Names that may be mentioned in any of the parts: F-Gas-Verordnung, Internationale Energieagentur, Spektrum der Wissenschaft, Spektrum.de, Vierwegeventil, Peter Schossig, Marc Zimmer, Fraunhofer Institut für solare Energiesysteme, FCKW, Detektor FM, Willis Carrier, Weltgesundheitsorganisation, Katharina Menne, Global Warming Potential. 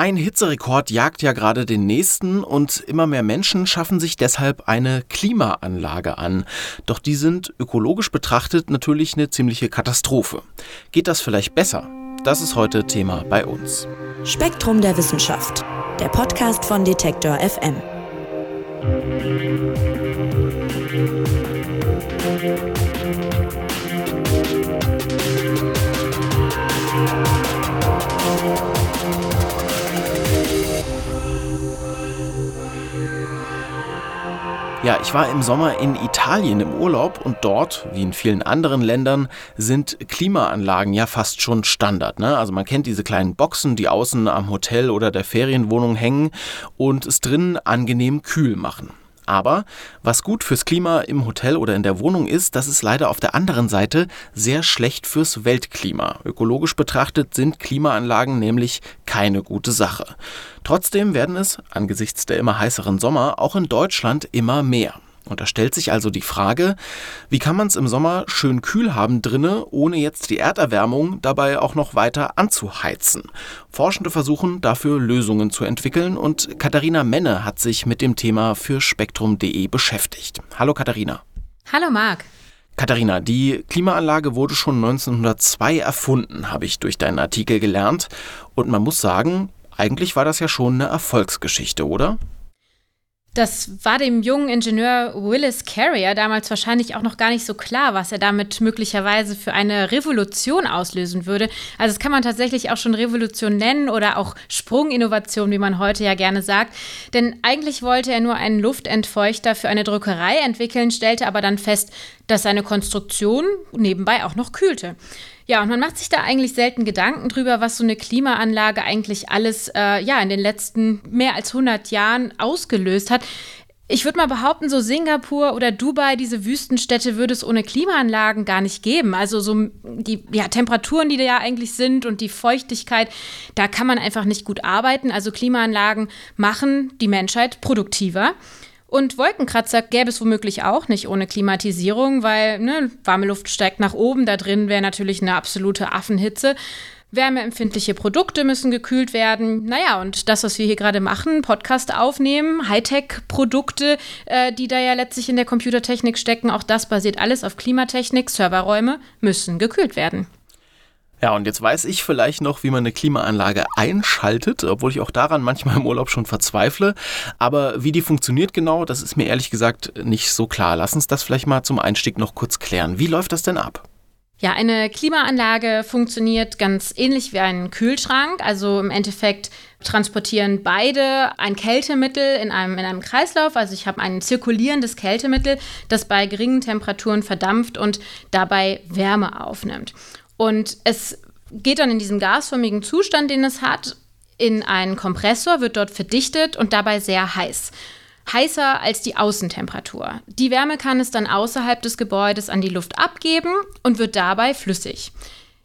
Ein Hitzerekord jagt ja gerade den nächsten und immer mehr Menschen schaffen sich deshalb eine Klimaanlage an. Doch die sind ökologisch betrachtet natürlich eine ziemliche Katastrophe. Geht das vielleicht besser? Das ist heute Thema bei uns. Spektrum der Wissenschaft, der Podcast von Detektor FM. Ja, ich war im Sommer in Italien im Urlaub und dort, wie in vielen anderen Ländern, sind Klimaanlagen ja fast schon Standard, ne? Also man kennt diese kleinen Boxen, die außen am Hotel oder der Ferienwohnung hängen und es drinnen angenehm kühl machen. Aber was gut fürs Klima im Hotel oder in der Wohnung ist, das ist leider auf der anderen Seite sehr schlecht fürs Weltklima. Ökologisch betrachtet sind Klimaanlagen nämlich keine gute Sache. Trotzdem werden es, angesichts der immer heißeren Sommer, auch in Deutschland immer mehr. Und da stellt sich also die Frage, wie kann man es im Sommer schön kühl haben drinne, ohne jetzt die Erderwärmung dabei auch noch weiter anzuheizen? Forschende versuchen dafür Lösungen zu entwickeln und Katharina Menne hat sich mit dem Thema für Spektrum.de beschäftigt. Hallo Katharina. Hallo Marc. Katharina, die Klimaanlage wurde schon 1902 erfunden, habe ich durch deinen Artikel gelernt. Und man muss sagen, eigentlich war das ja schon eine Erfolgsgeschichte, oder? Das war dem jungen Ingenieur Willis Carrier damals wahrscheinlich auch noch gar nicht so klar, was er damit möglicherweise für eine Revolution auslösen würde. Also das kann man tatsächlich auch schon Revolution nennen oder auch Sprunginnovation, wie man heute ja gerne sagt. Denn eigentlich wollte er nur einen Luftentfeuchter für eine Druckerei entwickeln, stellte aber dann fest, dass seine Konstruktion nebenbei auch noch kühlte. Ja, und man macht sich da eigentlich selten Gedanken drüber, was so eine Klimaanlage eigentlich alles in den letzten mehr als 100 Jahren ausgelöst hat. Ich würde mal behaupten, so Singapur oder Dubai, diese Wüstenstädte, würde es ohne Klimaanlagen gar nicht geben. Also so die Temperaturen, die da ja eigentlich sind und die Feuchtigkeit, da kann man einfach nicht gut arbeiten. Also Klimaanlagen machen die Menschheit produktiver. Und Wolkenkratzer gäbe es womöglich auch nicht ohne Klimatisierung, weil warme Luft steigt nach oben, da drin wäre natürlich eine absolute Affenhitze. Wärmeempfindliche Produkte müssen gekühlt werden. Naja, und das, was wir hier gerade machen, Podcast aufnehmen, Hightech-Produkte, die da ja letztlich in der Computertechnik stecken, auch das basiert alles auf Klimatechnik. Serverräume müssen gekühlt werden. Ja, und jetzt weiß ich vielleicht noch, wie man eine Klimaanlage einschaltet, obwohl ich auch daran manchmal im Urlaub schon verzweifle. Aber wie die funktioniert genau, das ist mir ehrlich gesagt nicht so klar. Lass uns das vielleicht mal zum Einstieg noch kurz klären. Wie läuft das denn ab? Ja, eine Klimaanlage funktioniert ganz ähnlich wie ein Kühlschrank. Also im Endeffekt transportieren beide ein Kältemittel in einem Kreislauf. Also ich habe ein zirkulierendes Kältemittel, das bei geringen Temperaturen verdampft und dabei Wärme aufnimmt. Und es geht dann in diesem gasförmigen Zustand, den es hat, in einen Kompressor, wird dort verdichtet und dabei sehr heiß. Heißer als die Außentemperatur. Die Wärme kann es dann außerhalb des Gebäudes an die Luft abgeben und wird dabei flüssig.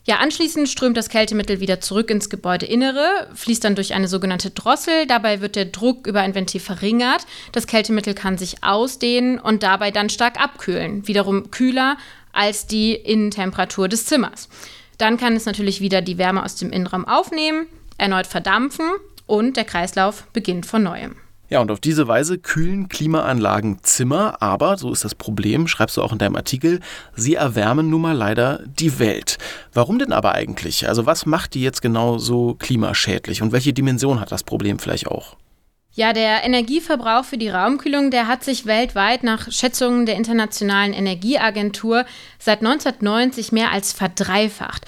Ja, anschließend strömt das Kältemittel wieder zurück ins Gebäudeinnere, fließt dann durch eine sogenannte Drossel. Dabei wird der Druck über ein Ventil verringert. Das Kältemittel kann sich ausdehnen und dabei dann stark abkühlen. Wiederum kühler als die Innentemperatur des Zimmers. Dann kann es natürlich wieder die Wärme aus dem Innenraum aufnehmen, erneut verdampfen und der Kreislauf beginnt von neuem. Ja, und auf diese Weise kühlen Klimaanlagen Zimmer, aber, so ist das Problem, schreibst du auch in deinem Artikel, sie erwärmen nun mal leider die Welt. Warum denn aber eigentlich? Also was macht die jetzt genau so klimaschädlich und welche Dimension hat das Problem vielleicht auch? Ja, der Energieverbrauch für die Raumkühlung, der hat sich weltweit nach Schätzungen der Internationalen Energieagentur seit 1990 mehr als verdreifacht.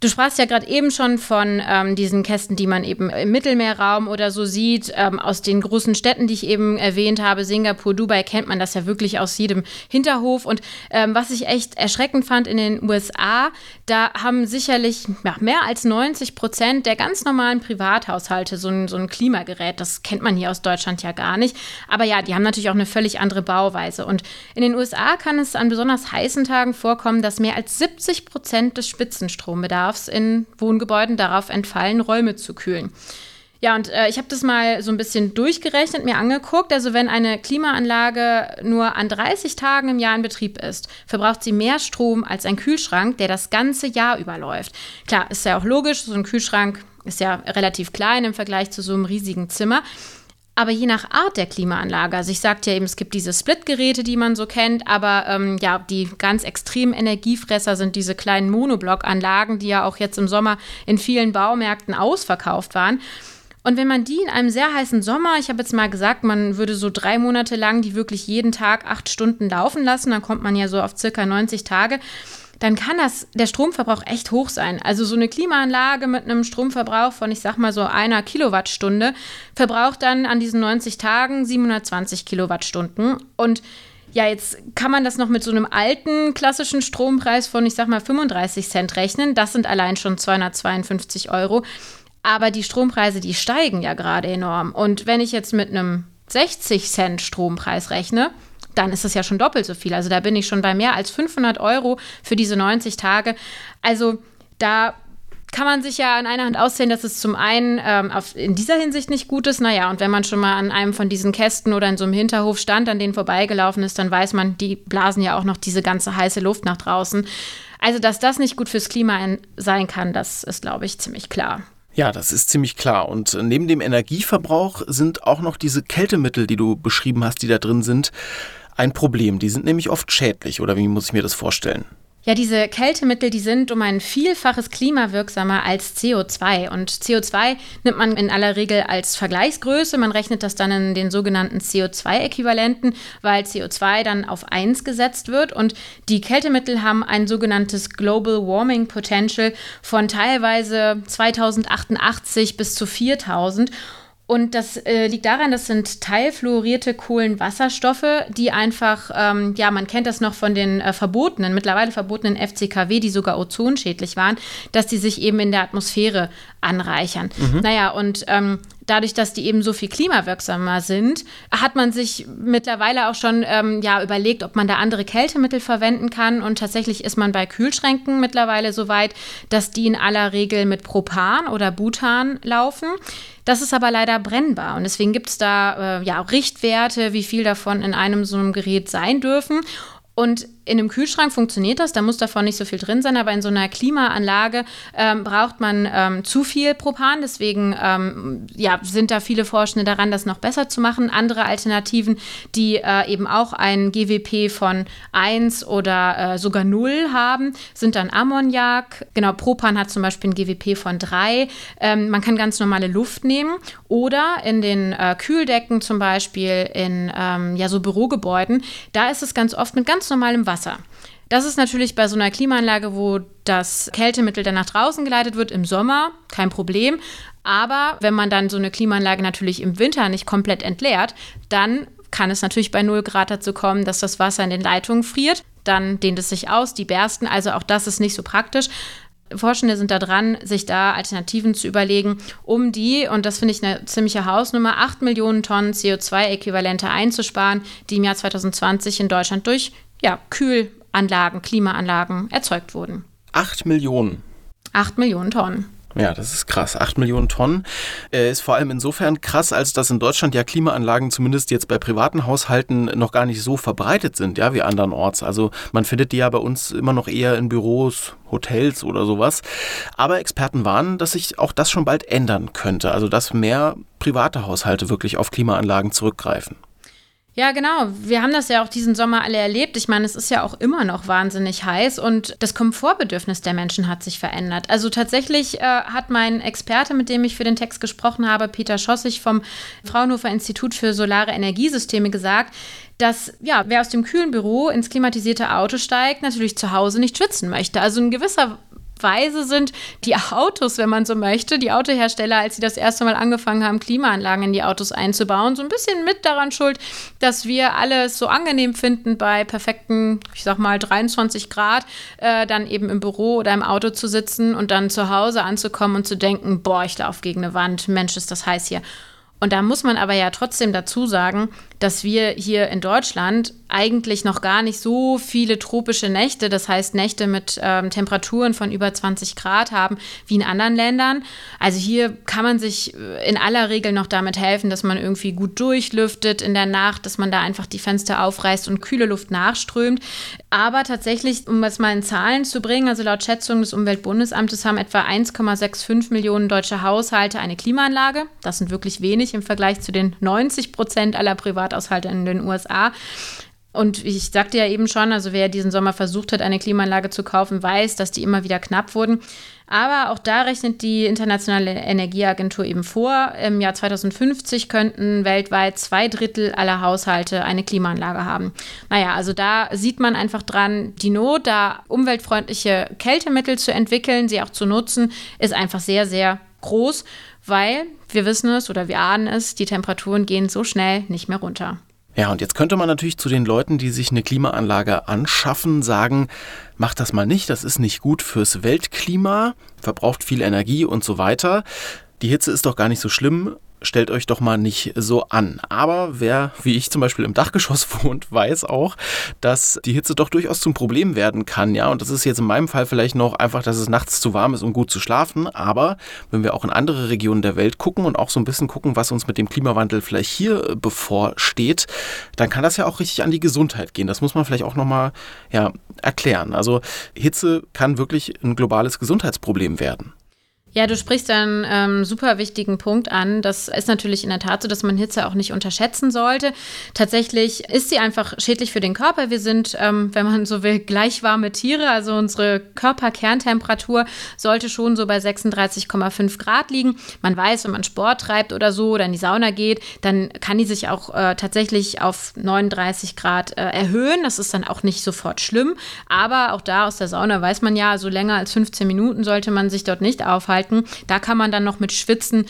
Du sprachst ja gerade eben schon von diesen Kästen, die man eben im Mittelmeerraum oder so sieht. Aus den großen Städten, die ich eben erwähnt habe, Singapur, Dubai, kennt man das ja wirklich aus jedem Hinterhof. Und was ich echt erschreckend fand in den USA, da haben sicherlich mehr als 90% der ganz normalen Privathaushalte so ein Klimagerät. Das kennt man hier aus Deutschland ja gar nicht. Aber ja, die haben natürlich auch eine völlig andere Bauweise. Und in den USA kann es an besonders heißen Tagen vorkommen, dass mehr als 70% des Spitzenstrombedarfs in Wohngebäuden darauf entfallen, Räume zu kühlen. Ja, und ich habe das mal so ein bisschen durchgerechnet, mir angeguckt. Also wenn eine Klimaanlage nur an 30 Tagen im Jahr in Betrieb ist, verbraucht sie mehr Strom als ein Kühlschrank, der das ganze Jahr überläuft. Klar, ist ja auch logisch, so ein Kühlschrank Ist ja relativ klein im Vergleich zu so einem riesigen Zimmer. Aber je nach Art der Klimaanlage, also ich sagte ja eben, es gibt diese Split-Geräte, die man so kennt, aber ja, die ganz extremen Energiefresser sind diese kleinen Monoblock-Anlagen, die ja auch jetzt im Sommer in vielen Baumärkten ausverkauft waren. Und wenn man die in einem sehr heißen Sommer, ich habe jetzt mal gesagt, man würde so 3 Monate lang die wirklich jeden Tag 8 Stunden laufen lassen, dann kommt man ja so auf circa 90 Tage, dann kann der Stromverbrauch echt hoch sein. Also so eine Klimaanlage mit einem Stromverbrauch von, ich sag mal so 1 Kilowattstunde, verbraucht dann an diesen 90 Tagen 720 Kilowattstunden. Und ja, jetzt kann man das noch mit so einem alten klassischen Strompreis von, ich sag mal 35 Cent rechnen. Das sind allein schon 252 Euro. Aber die Strompreise, die steigen ja gerade enorm. Und wenn ich jetzt mit einem 60 Cent Strompreis rechne, dann ist das ja schon doppelt so viel. Also da bin ich schon bei mehr als 500 Euro für diese 90 Tage. Also da kann man sich ja an einer Hand auszählen, dass es zum einen in dieser Hinsicht nicht gut ist. Naja, und wenn man schon mal an einem von diesen Kästen oder in so einem Hinterhof stand, an denen vorbeigelaufen ist, dann weiß man, die blasen ja auch noch diese ganze heiße Luft nach draußen. Also dass das nicht gut fürs Klima sein kann, das ist, glaube ich, ziemlich klar. Ja, das ist ziemlich klar. Und neben dem Energieverbrauch sind auch noch diese Kältemittel, die du beschrieben hast, die da drin sind, ein Problem. Die sind nämlich oft schädlich, oder wie muss ich mir das vorstellen? Ja, diese Kältemittel, die sind um ein Vielfaches klimawirksamer als CO2. Und CO2 nimmt man in aller Regel als Vergleichsgröße. Man rechnet das dann in den sogenannten CO2-Äquivalenten, weil CO2 dann auf 1 gesetzt wird. Und die Kältemittel haben ein sogenanntes Global Warming Potential von teilweise 2088 bis zu 4000. Und das liegt daran, das sind teilfluorierte Kohlenwasserstoffe, die einfach, ja, man kennt das noch von den mittlerweile verbotenen FCKW, die sogar ozonschädlich waren, dass die sich eben in der Atmosphäre anreichern. Mhm. Naja, und dadurch, dass die eben so viel klimawirksamer sind, hat man sich mittlerweile auch schon überlegt, ob man da andere Kältemittel verwenden kann. Und tatsächlich ist man bei Kühlschränken mittlerweile so weit, dass die in aller Regel mit Propan oder Butan laufen. Das ist aber leider brennbar und deswegen gibt es da auch Richtwerte, wie viel davon in einem so einem Gerät sein dürfen. Und in einem Kühlschrank funktioniert das, da muss davon nicht so viel drin sein, aber in so einer Klimaanlage braucht man zu viel Propan. Deswegen sind da viele Forschende daran, das noch besser zu machen. Andere Alternativen, die eben auch ein GWP von 1 oder sogar 0 haben, sind dann Ammoniak. Genau, Propan hat zum Beispiel ein GWP von 3. Man kann ganz normale Luft nehmen oder in den Kühldecken zum Beispiel in so Bürogebäuden. Da ist es ganz oft mit ganz normalem Wasser. Das ist natürlich bei so einer Klimaanlage, wo das Kältemittel dann nach draußen geleitet wird, im Sommer kein Problem. Aber wenn man dann so eine Klimaanlage natürlich im Winter nicht komplett entleert, dann kann es natürlich bei 0 Grad dazu kommen, dass das Wasser in den Leitungen friert. Dann dehnt es sich aus, die bersten. Also auch das ist nicht so praktisch. Forschende sind da dran, sich da Alternativen zu überlegen, um die, und das finde ich eine ziemliche Hausnummer, 8 Millionen Tonnen CO2-Äquivalente einzusparen, die im Jahr 2020 in Deutschland durch Kühlanlagen, Klimaanlagen erzeugt wurden. 8 Millionen? 8 Millionen Tonnen. Ja, das ist krass. 8 Millionen Tonnen ist vor allem insofern krass, als dass in Deutschland ja Klimaanlagen zumindest jetzt bei privaten Haushalten noch gar nicht so verbreitet sind, ja, wie andernorts. Also man findet die ja bei uns immer noch eher in Büros, Hotels oder sowas. Aber Experten warnen, dass sich auch das schon bald ändern könnte. Also dass mehr private Haushalte wirklich auf Klimaanlagen zurückgreifen. Ja, genau. Wir haben das ja auch diesen Sommer alle erlebt. Ich meine, es ist ja auch immer noch wahnsinnig heiß und das Komfortbedürfnis der Menschen hat sich verändert. Also tatsächlich hat mein Experte, mit dem ich für den Text gesprochen habe, Peter Schossig vom Fraunhofer Institut für solare Energiesysteme gesagt, dass, ja, wer aus dem kühlen Büro ins klimatisierte Auto steigt, natürlich zu Hause nicht schwitzen möchte. Also in gewisser Weise sind die Autos, wenn man so möchte, die Autohersteller, als sie das erste Mal angefangen haben, Klimaanlagen in die Autos einzubauen, so ein bisschen mit daran schuld, dass wir alles so angenehm finden, bei perfekten, ich sag mal 23 Grad, dann eben im Büro oder im Auto zu sitzen und dann zu Hause anzukommen und zu denken, boah, ich laufe gegen eine Wand, Mensch, ist das heiß hier. Und da muss man aber ja trotzdem dazu sagen, dass wir hier in Deutschland eigentlich noch gar nicht so viele tropische Nächte, das heißt Nächte mit Temperaturen von über 20 Grad haben, wie in anderen Ländern. Also hier kann man sich in aller Regel noch damit helfen, dass man irgendwie gut durchlüftet in der Nacht, dass man da einfach die Fenster aufreißt und kühle Luft nachströmt. Aber tatsächlich, um das mal in Zahlen zu bringen, also laut Schätzung des Umweltbundesamtes haben etwa 1,65 Millionen deutsche Haushalte eine Klimaanlage. Das sind wirklich wenig im Vergleich zu den 90% aller Privathaushalte in den USA. Und ich sagte ja eben schon, also wer diesen Sommer versucht hat, eine Klimaanlage zu kaufen, weiß, dass die immer wieder knapp wurden. Aber auch da rechnet die Internationale Energieagentur eben vor, im Jahr 2050 könnten weltweit 2/3 aller Haushalte eine Klimaanlage haben. Naja, also da sieht man einfach dran, die Not, da umweltfreundliche Kältemittel zu entwickeln, sie auch zu nutzen, ist einfach sehr, sehr groß, weil wir wissen es oder wir ahnen es, die Temperaturen gehen so schnell nicht mehr runter. Ja, und jetzt könnte man natürlich zu den Leuten, die sich eine Klimaanlage anschaffen, sagen, macht das mal nicht, das ist nicht gut fürs Weltklima, verbraucht viel Energie und so weiter. Die Hitze ist doch gar nicht so schlimm, stellt euch doch mal nicht so an. Aber wer, wie ich zum Beispiel, im Dachgeschoss wohnt, weiß auch, dass die Hitze doch durchaus zum Problem werden kann. Ja, und das ist jetzt in meinem Fall vielleicht noch einfach, dass es nachts zu warm ist, um gut zu schlafen. Aber wenn wir auch in andere Regionen der Welt gucken und auch so ein bisschen gucken, was uns mit dem Klimawandel vielleicht hier bevorsteht, dann kann das ja auch richtig an die Gesundheit gehen. Das muss man vielleicht auch nochmal erklären. Also Hitze kann wirklich ein globales Gesundheitsproblem werden. Ja, du sprichst einen super wichtigen Punkt an. Das ist natürlich in der Tat so, dass man Hitze auch nicht unterschätzen sollte. Tatsächlich ist sie einfach schädlich für den Körper. Wir sind, wenn man so will, gleichwarme Tiere. Also unsere Körperkerntemperatur sollte schon so bei 36,5 Grad liegen. Man weiß, wenn man Sport treibt oder so oder in die Sauna geht, dann kann die sich auch tatsächlich auf 39 Grad erhöhen. Das ist dann auch nicht sofort schlimm. Aber auch da aus der Sauna weiß man ja, so länger als 15 Minuten sollte man sich dort nicht aufhalten. Da kann man dann noch mit Schwitzen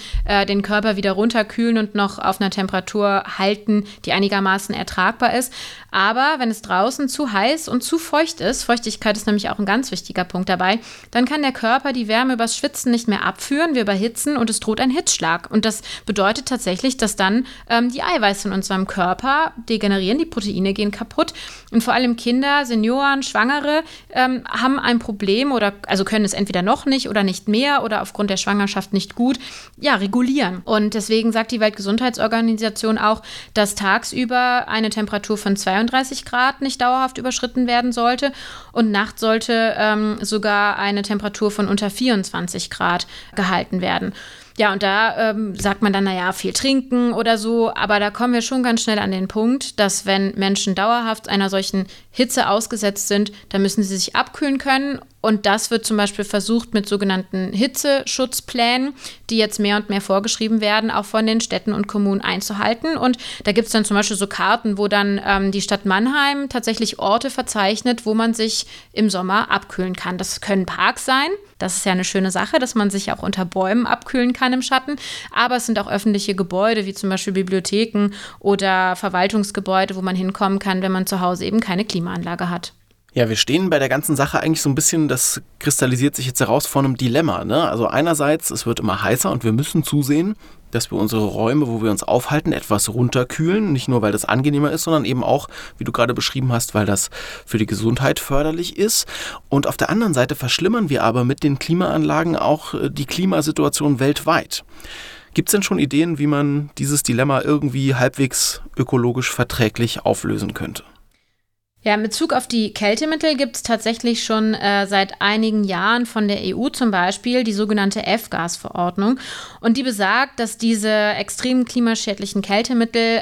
den Körper wieder runterkühlen und noch auf einer Temperatur halten, die einigermaßen ertragbar ist. Aber wenn es draußen zu heiß und zu feucht ist, Feuchtigkeit ist nämlich auch ein ganz wichtiger Punkt dabei, dann kann der Körper die Wärme übers Schwitzen nicht mehr abführen, wir überhitzen und es droht ein Hitzschlag. Und das bedeutet tatsächlich, dass dann die Eiweiße in unserem Körper degenerieren, die Proteine gehen kaputt. Und vor allem Kinder, Senioren, Schwangere haben ein Problem oder können es entweder noch nicht oder nicht mehr oder aufgrund der Schwangerschaft nicht gut regulieren. Und deswegen sagt die Weltgesundheitsorganisation auch, dass tagsüber eine Temperatur von 32 Grad nicht dauerhaft überschritten werden sollte und nachts sollte sogar eine Temperatur von unter 24 Grad gehalten werden. Ja, und da sagt man dann, viel trinken oder so. Aber da kommen wir schon ganz schnell an den Punkt, dass wenn Menschen dauerhaft einer solchen Hitze ausgesetzt sind, dann müssen sie sich abkühlen können. Und das wird zum Beispiel versucht mit sogenannten Hitzeschutzplänen, die jetzt mehr und mehr vorgeschrieben werden, auch von den Städten und Kommunen einzuhalten. Und da gibt es dann zum Beispiel so Karten, wo dann die Stadt Mannheim tatsächlich Orte verzeichnet, wo man sich im Sommer abkühlen kann. Das können Parks sein. Das ist ja eine schöne Sache, dass man sich auch unter Bäumen abkühlen kann im Schatten. Aber es sind auch öffentliche Gebäude, wie zum Beispiel Bibliotheken oder Verwaltungsgebäude, wo man hinkommen kann, wenn man zu Hause eben keine Klimaanlage hat. Ja, wir stehen bei der ganzen Sache eigentlich so ein bisschen, das kristallisiert sich jetzt heraus, vor einem Dilemma, ne? Also einerseits, es wird immer heißer und wir müssen zusehen, dass wir unsere Räume, wo wir uns aufhalten, etwas runterkühlen. Nicht nur, weil das angenehmer ist, sondern eben auch, wie du gerade beschrieben hast, weil das für die Gesundheit förderlich ist. Und auf der anderen Seite verschlimmern wir aber mit den Klimaanlagen auch die Klimasituation weltweit. Gibt es denn schon Ideen, wie man dieses Dilemma irgendwie halbwegs ökologisch verträglich auflösen könnte? Ja, in Bezug auf die Kältemittel gibt es tatsächlich schon seit einigen Jahren von der EU zum Beispiel die sogenannte F-Gas-Verordnung. Und die besagt, dass diese extrem klimaschädlichen Kältemittel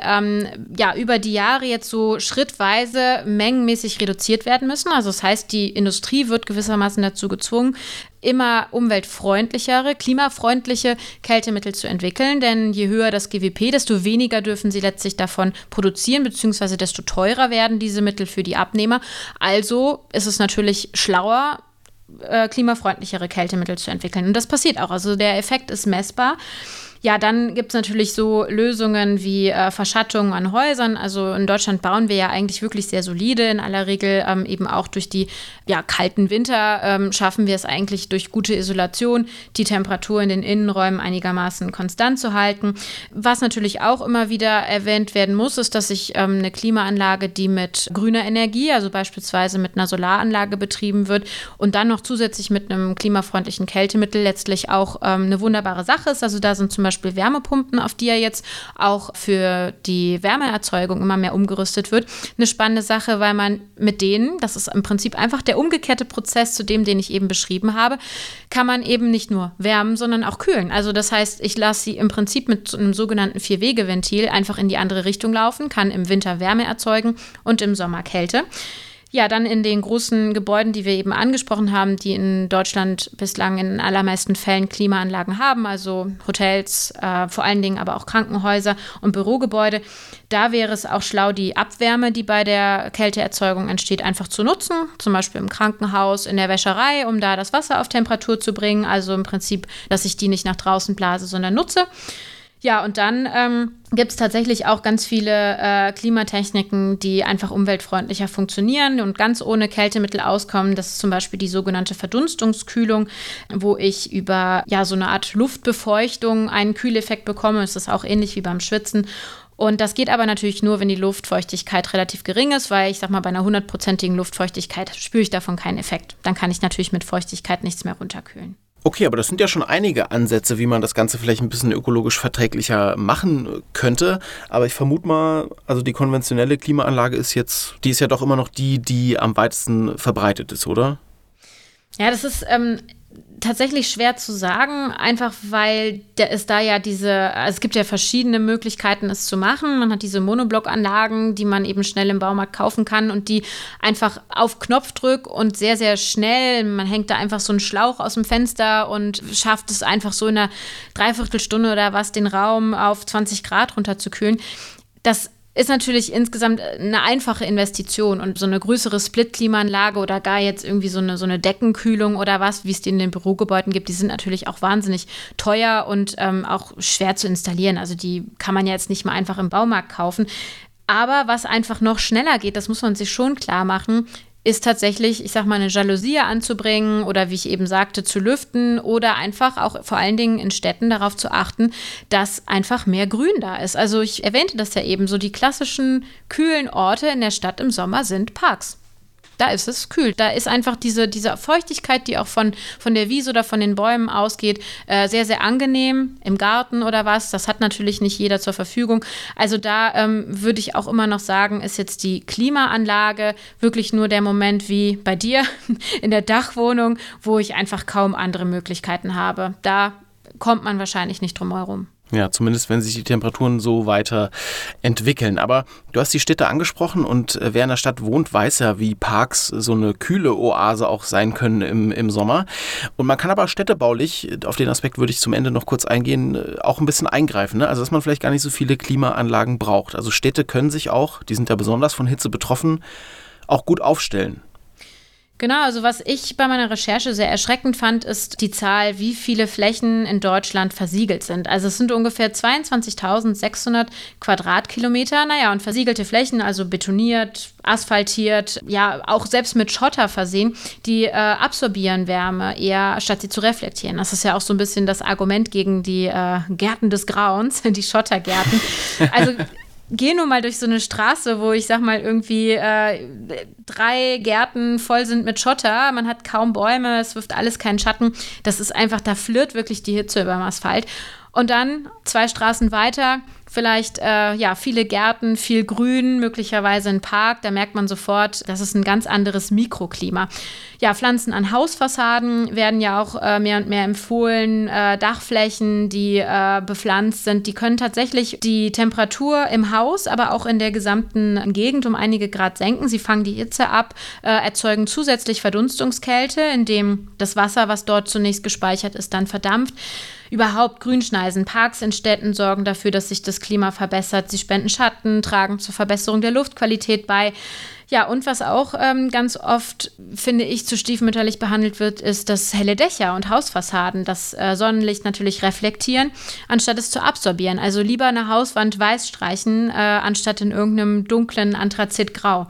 über die Jahre jetzt so schrittweise mengenmäßig reduziert werden müssen. Also das heißt, die Industrie wird gewissermaßen dazu gezwungen, immer umweltfreundlichere, klimafreundliche Kältemittel zu entwickeln. Denn je höher das GWP, desto weniger dürfen sie letztlich davon produzieren, beziehungsweise desto teurer werden diese Mittel für die Abnehmer. Also ist es natürlich schlauer, klimafreundlichere Kältemittel zu entwickeln. Und das passiert auch. Also der Effekt ist messbar. Ja, dann gibt es natürlich so Lösungen wie Verschattung an Häusern. Also in Deutschland bauen wir ja eigentlich wirklich sehr solide in aller Regel. Eben auch durch die kalten Winter schaffen wir es eigentlich durch gute Isolation, die Temperatur in den Innenräumen einigermaßen konstant zu halten. Was natürlich auch immer wieder erwähnt werden muss, ist, dass ich eine Klimaanlage, die mit grüner Energie, also beispielsweise mit einer Solaranlage betrieben wird und dann noch zusätzlich mit einem klimafreundlichen Kältemittel letztlich auch eine wunderbare Sache ist. Also da sind zum Beispiel Wärmepumpen, auf die ja jetzt auch für die Wärmeerzeugung immer mehr umgerüstet wird. Eine spannende Sache, weil man mit denen, das ist im Prinzip einfach der umgekehrte Prozess zu dem, den ich eben beschrieben habe, kann man eben nicht nur wärmen, sondern auch kühlen. Also das heißt, ich lasse sie im Prinzip mit einem sogenannten Vierwegeventil einfach in die andere Richtung laufen, kann im Winter Wärme erzeugen und im Sommer Kälte. Ja, dann in den großen Gebäuden, die wir eben angesprochen haben, die in Deutschland bislang in allermeisten Fällen Klimaanlagen haben, also Hotels, vor allen Dingen aber auch Krankenhäuser und Bürogebäude, da wäre es auch schlau, die Abwärme, die bei der Kälteerzeugung entsteht, einfach zu nutzen, zum Beispiel im Krankenhaus, in der Wäscherei, um da das Wasser auf Temperatur zu bringen, also im Prinzip, dass ich die nicht nach draußen blase, sondern nutze. Ja, und dann gibt es tatsächlich auch ganz viele Klimatechniken, die einfach umweltfreundlicher funktionieren und ganz ohne Kältemittel auskommen. Das ist zum Beispiel die sogenannte Verdunstungskühlung, wo ich über so eine Art Luftbefeuchtung einen Kühleffekt bekomme. Es ist auch ähnlich wie beim Schwitzen. Und das geht aber natürlich nur, wenn die Luftfeuchtigkeit relativ gering ist, weil ich sag mal, bei einer 100%igen Luftfeuchtigkeit spüre ich davon keinen Effekt. Dann kann ich natürlich mit Feuchtigkeit nichts mehr runterkühlen. Okay, aber das sind ja schon einige Ansätze, wie man das Ganze vielleicht ein bisschen ökologisch verträglicher machen könnte. Aber ich vermute mal, also die konventionelle Klimaanlage ist jetzt, die ist ja doch immer noch die, die am weitesten verbreitet ist, oder? Ja, das ist tatsächlich schwer zu sagen, einfach weil es da ja es gibt ja verschiedene Möglichkeiten, es zu machen. Man hat diese Monoblockanlagen, die man eben schnell im Baumarkt kaufen kann und die einfach auf Knopfdruck und sehr, sehr schnell, man hängt da einfach so einen Schlauch aus dem Fenster und schafft es einfach so in einer Dreiviertelstunde oder was, den Raum auf 20 Grad runterzukühlen. Das ist natürlich insgesamt eine einfache Investition und so eine größere Split-Klimaanlage oder gar jetzt irgendwie so eine Deckenkühlung oder was, wie es die in den Bürogebäuden gibt, die sind natürlich auch wahnsinnig teuer und auch schwer zu installieren. Also die kann man ja jetzt nicht mal einfach im Baumarkt kaufen. Aber was einfach noch schneller geht, das muss man sich schon klar machen, ist tatsächlich, ich sag mal, eine Jalousie anzubringen oder wie ich eben sagte, zu lüften oder einfach auch vor allen Dingen in Städten darauf zu achten, dass einfach mehr Grün da ist. Also ich erwähnte das ja eben, so die klassischen kühlen Orte in der Stadt im Sommer sind Parks. Da ist es kühl. Da ist einfach diese Feuchtigkeit, die auch von der Wiese oder von den Bäumen ausgeht, sehr, sehr angenehm im Garten oder was. Das hat natürlich nicht jeder zur Verfügung. Also da würde ich auch immer noch sagen, ist jetzt die Klimaanlage wirklich nur der Moment wie bei dir in der Dachwohnung, wo ich einfach kaum andere Möglichkeiten habe. Da kommt man wahrscheinlich nicht drum herum. Ja, zumindest wenn sich die Temperaturen so weiter entwickeln. Aber du hast die Städte angesprochen und wer in der Stadt wohnt, weiß ja, wie Parks so eine kühle Oase auch sein können im Sommer. Und man kann aber städtebaulich, auf den Aspekt würde ich zum Ende noch kurz eingehen, auch ein bisschen eingreifen, ne? Also dass man vielleicht gar nicht so viele Klimaanlagen braucht. Also Städte können sich auch, die sind ja besonders von Hitze betroffen, auch gut aufstellen. Genau, also was ich bei meiner Recherche sehr erschreckend fand, ist die Zahl, wie viele Flächen in Deutschland versiegelt sind. Also es sind ungefähr 22.600 Quadratkilometer. Naja, und versiegelte Flächen, also betoniert, asphaltiert, ja auch selbst mit Schotter versehen, die absorbieren Wärme eher, statt sie zu reflektieren. Das ist ja auch so ein bisschen das Argument gegen die Gärten des Grauens, die Schottergärten. Also geh nur mal durch so eine Straße, wo ich sag mal irgendwie 3 Gärten voll sind mit Schotter, man hat kaum Bäume, es wirft alles keinen Schatten. Das ist einfach, da flirrt wirklich die Hitze überm Asphalt. Und dann 2 Straßen weiter, vielleicht viele Gärten, viel Grün, möglicherweise ein Park. Da merkt man sofort, das ist ein ganz anderes Mikroklima. Ja, Pflanzen an Hausfassaden werden ja auch mehr und mehr empfohlen. Dachflächen, die bepflanzt sind, die können tatsächlich die Temperatur im Haus, aber auch in der gesamten Gegend um einige Grad senken. Sie fangen die Hitze ab, erzeugen zusätzlich Verdunstungskälte, indem das Wasser, was dort zunächst gespeichert ist, dann verdampft. Überhaupt Grünschneisen, Parks in Städten sorgen dafür, dass sich das Klima verbessert. Sie spenden Schatten, tragen zur Verbesserung der Luftqualität bei. Ja, und was auch ganz oft, finde ich, zu stiefmütterlich behandelt wird, ist, dass helle Dächer und Hausfassaden das Sonnenlicht natürlich reflektieren, anstatt es zu absorbieren. Also lieber eine Hauswand weiß streichen, anstatt in irgendeinem dunklen Anthrazitgrau.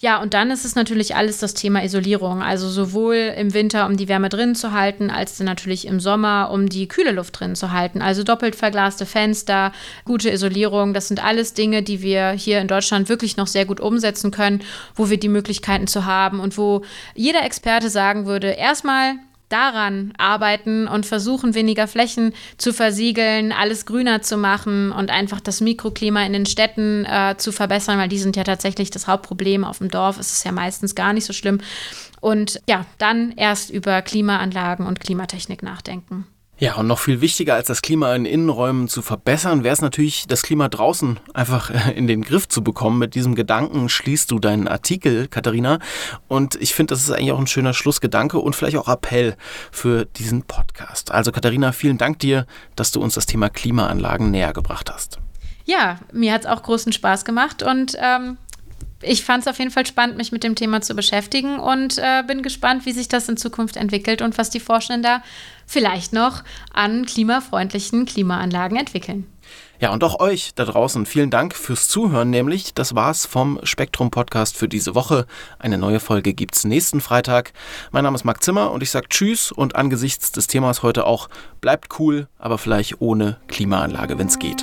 Ja, und dann ist es natürlich alles das Thema Isolierung. Also sowohl im Winter, um die Wärme drin zu halten, als dann natürlich im Sommer, um die kühle Luft drin zu halten. Also doppelt verglaste Fenster, gute Isolierung. Das sind alles Dinge, die wir hier in Deutschland wirklich noch sehr gut umsetzen können, wo wir die Möglichkeiten zu haben und wo jeder Experte sagen würde, erstmal daran arbeiten und versuchen, weniger Flächen zu versiegeln, alles grüner zu machen und einfach das Mikroklima in den Städten zu verbessern, weil die sind ja tatsächlich das Hauptproblem. Auf dem Dorf ist es ja meistens gar nicht so schlimm. Und ja, dann erst über Klimaanlagen und Klimatechnik nachdenken. Ja, und noch viel wichtiger als das Klima in Innenräumen zu verbessern, wäre es natürlich, das Klima draußen einfach in den Griff zu bekommen. Mit diesem Gedanken schließt du deinen Artikel, Katharina. Und ich finde, das ist eigentlich auch ein schöner Schlussgedanke und vielleicht auch Appell für diesen Podcast. Also Katharina, vielen Dank dir, dass du uns das Thema Klimaanlagen näher gebracht hast. Ja, mir hat es auch großen Spaß gemacht und ich fand es auf jeden Fall spannend, mich mit dem Thema zu beschäftigen und bin gespannt, wie sich das in Zukunft entwickelt und was die Forschenden da vielleicht noch an klimafreundlichen Klimaanlagen entwickeln. Ja, und auch euch da draußen vielen Dank fürs Zuhören, nämlich das war's vom Spektrum Podcast für diese Woche. Eine neue Folge gibt's nächsten Freitag. Mein Name ist Marc Zimmer und ich sage Tschüss und angesichts des Themas heute auch, bleibt cool, aber vielleicht ohne Klimaanlage, wenn's geht.